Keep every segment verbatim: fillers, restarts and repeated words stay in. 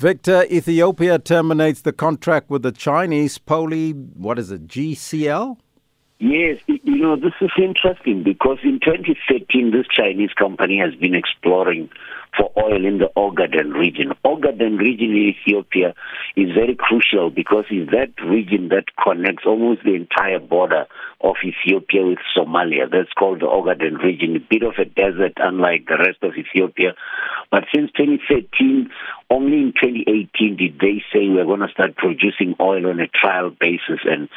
Victor, Ethiopia terminates the contract with the Chinese Poly, what is it, G C L? Yes, you know, this is interesting because in twenty thirteen, this Chinese company has been exploring for oil in the Ogaden region. Ogaden region in Ethiopia is very crucial because it's that region that connects almost the entire border of Ethiopia with Somalia. That's called the Ogaden region, a bit of a desert unlike the rest of Ethiopia. But since twenty thirteen, only in twenty eighteen did they say we're going to start producing oil on a trial basis. And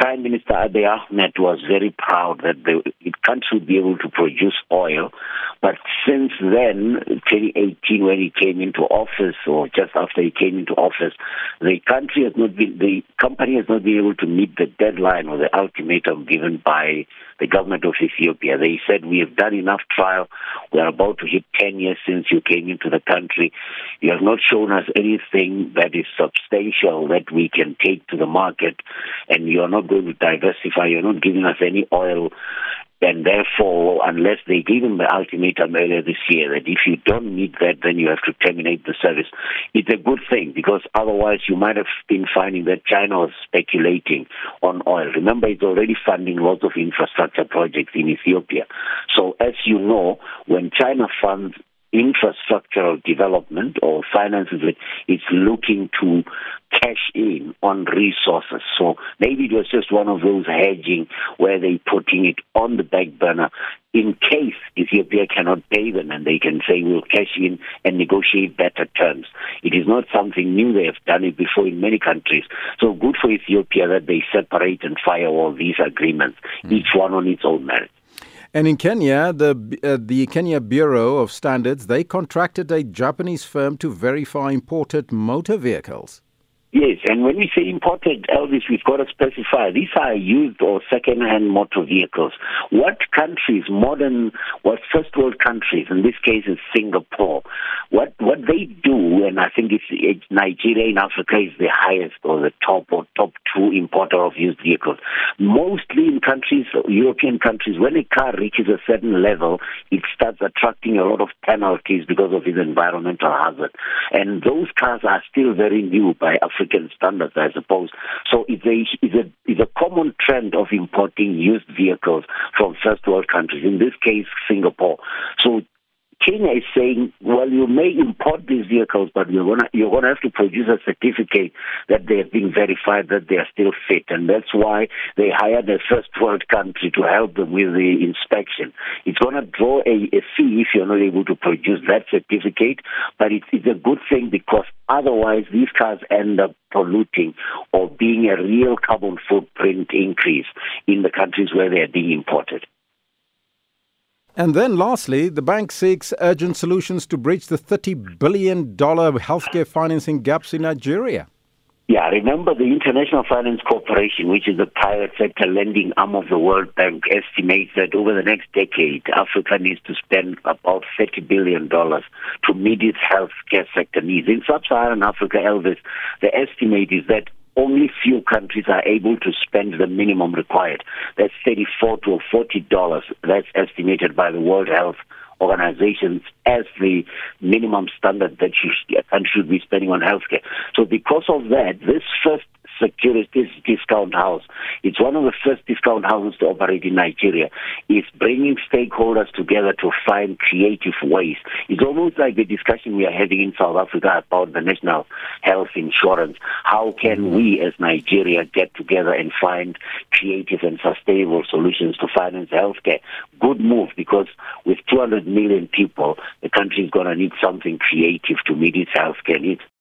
Prime Minister Abiy Ahmed was very proud that the country would be able to produce oil. But since then, twenty eighteen, when he came into office, or just after he came into office, the country has not been, the company has not been able to meet the deadline or the ultimatum given by the government of Ethiopia. They said, we have done enough trial. We are about to hit ten years since you came into the country. You have not shown us anything that is substantial that we can take to the market, and you are not going to diversify. You're not giving us any oil. And therefore, unless they give them the ultimatum earlier this year that if you don't meet that, then you have to terminate the service, it's a good thing because otherwise you might have been finding that China was speculating on oil. Remember, it's already funding lots of infrastructure projects in Ethiopia. So as you know, when China funds infrastructural development or finances, it's looking to cash in on resources. So maybe it was just one of those hedging where they're putting it on the back burner in case Ethiopia cannot pay them, and they can say we'll cash in and negotiate better terms. It is not something new. They have done it before in many countries. So good for Ethiopia that they separate and firewall these agreements, mm. each one on its own merit. And in Kenya, the uh, the Kenya Bureau of Standards, they contracted a Japanese firm to verify imported motor vehicles. Yes, and when we say imported, Elvis, we've got to specify these are used or second-hand motor vehicles. What countries, modern, what first-world countries, in this case is Singapore, what what they do, and I think it's, it's Nigeria in Africa is the highest or the top or top two importer of used vehicles. Mostly in countries, European countries, when a car reaches a certain level, it starts attracting a lot of penalties because of its environmental hazard. And those cars are still very new by African standards, I suppose. So it's a, it's, a, it's a common trend of importing used vehicles from first world countries, in this case, Singapore. So Kenya is saying, well, you may import these vehicles, but you're going you're gonna have to produce a certificate that they have been verified, that they are still fit. And that's why they hired a first-world country to help them with the inspection. It's going to draw a, a fee if you're not able to produce that certificate, but it's, it's a good thing because otherwise these cars end up polluting or being a real carbon footprint increase in the countries where they are being imported. And then lastly, the bank seeks urgent solutions to bridge the thirty billion dollars healthcare financing gaps in Nigeria. Yeah, remember the International Finance Corporation, which is the private sector lending arm of the World Bank, estimates that over the next decade, Africa needs to spend about thirty billion dollars to meet its healthcare sector needs. In sub-Saharan Africa, Elvis, the estimate is that only few countries are able to spend the minimum required. That's thirty-four to forty dollars. That's estimated by the World Health Organization as the minimum standard that a country should be spending on healthcare. So because of that, this first Securities Discount House, it's one of the first discount houses to operate in Nigeria, is bringing stakeholders together to find creative ways. It's almost like the discussion we are having in South Africa about the national health insurance. How can we as Nigeria get together and find creative and sustainable solutions to finance healthcare? Good move, because with two hundred million people, the country is going to need something creative to meet its healthcare needs.